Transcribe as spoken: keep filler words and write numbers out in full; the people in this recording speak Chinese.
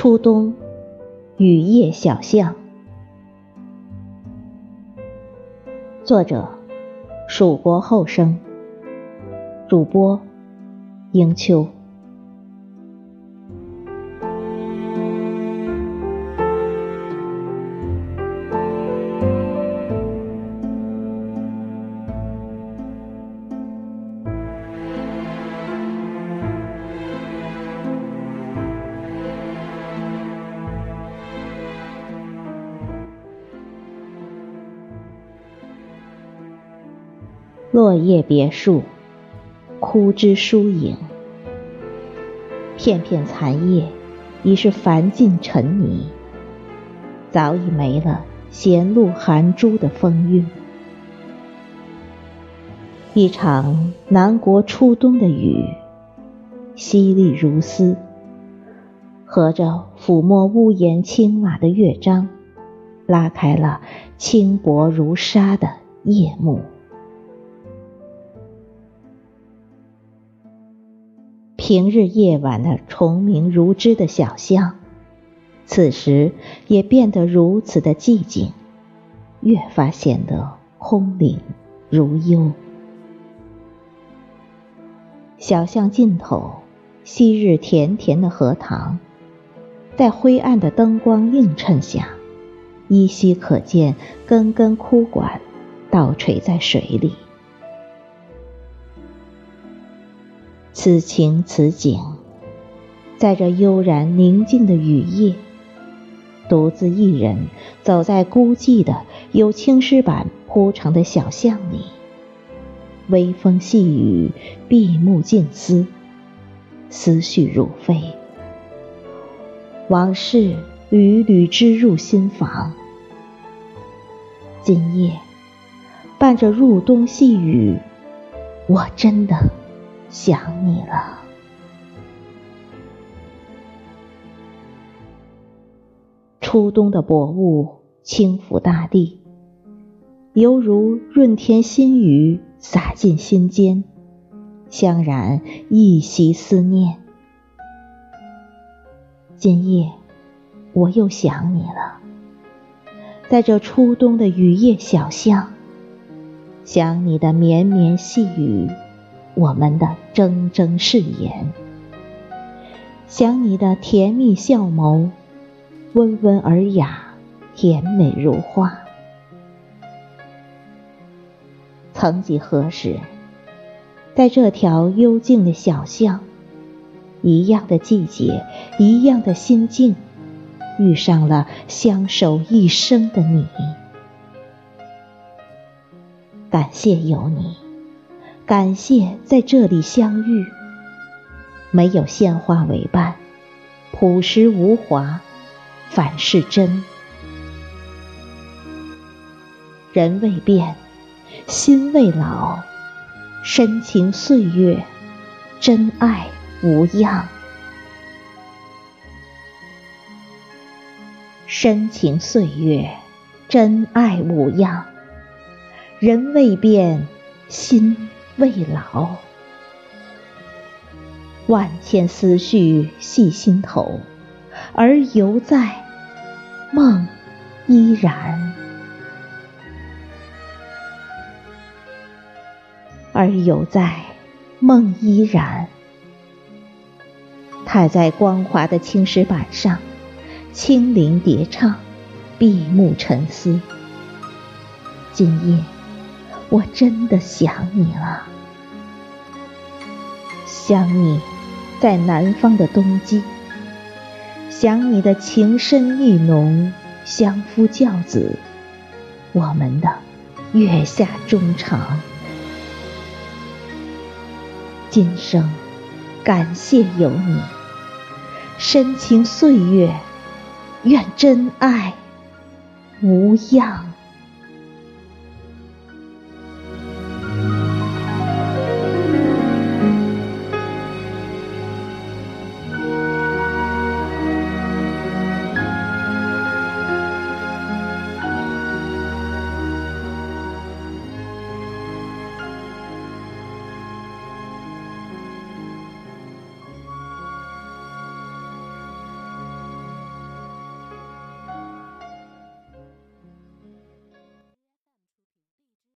初冬，雨夜小巷。作者：蜀国后生，主播：迎秋。落叶别树，枯枝疏影，片片残叶已是繁尽尘泥，早已没了闲露含珠的风韵。一场南国初冬的雨，淅沥如丝，合着抚摸屋檐青瓦的乐章，拉开了轻薄如纱的夜幕。平日夜晚的虫鸣如织的小巷，此时也变得如此的寂静，越发显得空灵如幽。小巷尽头，昔日甜甜的荷塘，在灰暗的灯光映衬下，依稀可见根根枯管倒垂在水里。此情此景，在这悠然宁静的雨夜，独自一人走在孤寂的由青石板铺成的小巷里，微风细雨，闭目静思，思绪如飞，往事屡屡织入心房。今夜伴着入冬细雨，我真的想你了。初冬的薄雾轻拂大地，犹如润天新雨洒进心间，香染一袭思念。今夜我又想你了，在这初冬的雨夜小巷，想你的绵绵细雨，我们的铮铮誓言，想你的甜蜜笑眸，温温而雅，甜美如画。曾几何时，在这条幽静的小巷，一样的季节，一样的心境，遇上了相守一生的你。感谢有你，感谢在这里相遇，没有鲜花为伴，朴实无华，反是真。人未变，心未老，深情岁月，真爱无恙。深情岁月，真爱无恙。人未变，心未老，万千思绪系心头，而犹在，梦依然。而犹在，梦依然。踏在光滑的青石板上，轻灵叠唱，闭目沉思。今夜我真的想你了，想你在南方的冬季，想你的情深意浓，相夫教子，我们的月下衷肠。今生感谢有你，深情岁月，愿真爱无恙。